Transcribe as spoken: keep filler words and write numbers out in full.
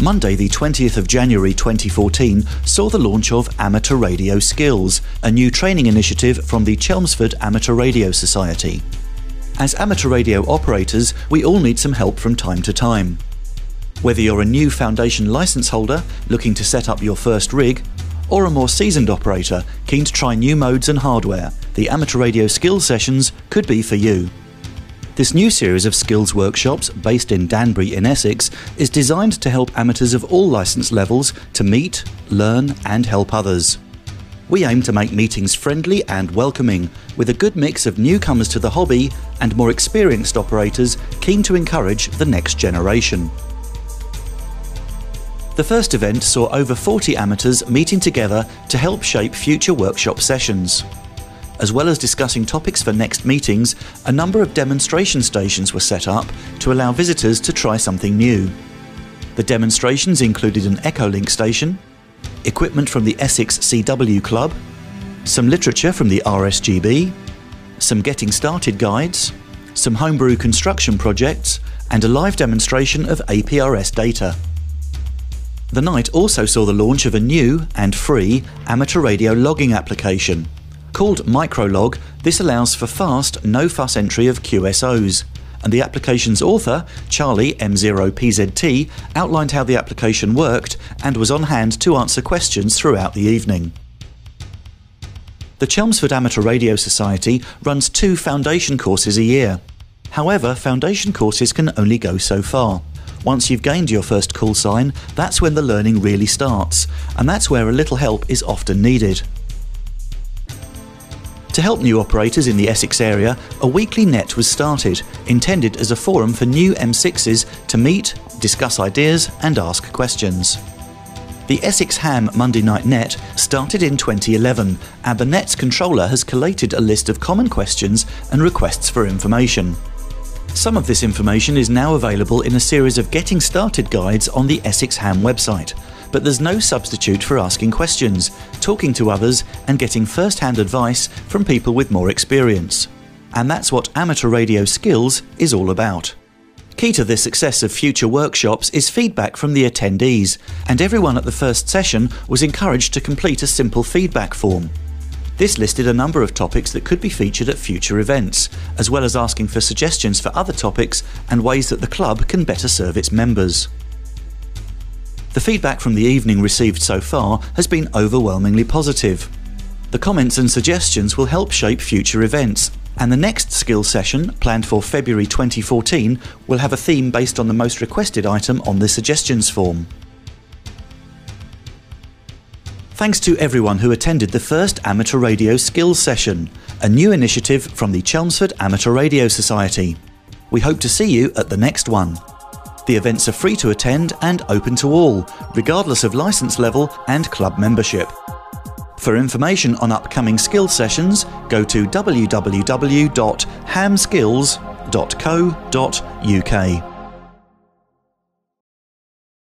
Monday the twentieth of January twenty fourteen saw the launch of Amateur Radio Skills, a new training initiative from the Chelmsford Amateur Radio Society. As amateur radio operators, we all need some help from time to time. Whether you're a new foundation licence holder looking to set up your first rig, or a more seasoned operator keen to try new modes and hardware, the Amateur Radio Skills Sessions could be for you. This new series of skills workshops, based in Danbury in Essex, is designed to help amateurs of all licence levels to meet, learn and help others. We aim to make meetings friendly and welcoming, with a good mix of newcomers to the hobby and more experienced operators keen to encourage the next generation. The first event saw over forty amateurs meeting together to help shape future workshop sessions. As well as discussing topics for next meetings, a number of demonstration stations were set up to allow visitors to try something new. The demonstrations included an EchoLink station, equipment from the Essex C W Club, some literature from the R S G B, some getting started guides, some homebrew construction projects, and a live demonstration of A P R S data. The night also saw the launch of a new and free amateur radio logging application. Called Microlog, this allows for fast, no-fuss entry of Q S Os, and the application's author, Charlie M zero P Z T, outlined how the application worked and was on hand to answer questions throughout the evening. The Chelmsford Amateur Radio Society runs two foundation courses a year. However, foundation courses can only go so far. Once you've gained your first call sign, that's when the learning really starts, and that's where a little help is often needed. To help new operators in the Essex area, a weekly net was started, intended as a forum for new M sixes to meet, discuss ideas and ask questions. The Essex H A M Monday Night Net started in twenty eleven, and the net's controller has collated a list of common questions and requests for information. Some of this information is now available in a series of Getting Started guides on the Essex H A M website, but there's no substitute for asking questions, talking to others and getting first-hand advice from people with more experience. And that's what Amateur Radio Skills is all about. Key to the success of future workshops is feedback from the attendees, and everyone at the first session was encouraged to complete a simple feedback form. This listed a number of topics that could be featured at future events, as well as asking for suggestions for other topics and ways that the club can better serve its members. The feedback from the evening received so far has been overwhelmingly positive. The comments and suggestions will help shape future events, and the next skill session, planned for February twenty fourteen, will have a theme based on the most requested item on the suggestions form. Thanks to everyone who attended the first Amateur Radio Skills Session, a new initiative from the Chelmsford Amateur Radio Society. We hope to see you at the next one. The events are free to attend and open to all, regardless of licence level and club membership. For information on upcoming skills sessions, go to w w w dot ham skills dot co dot u k.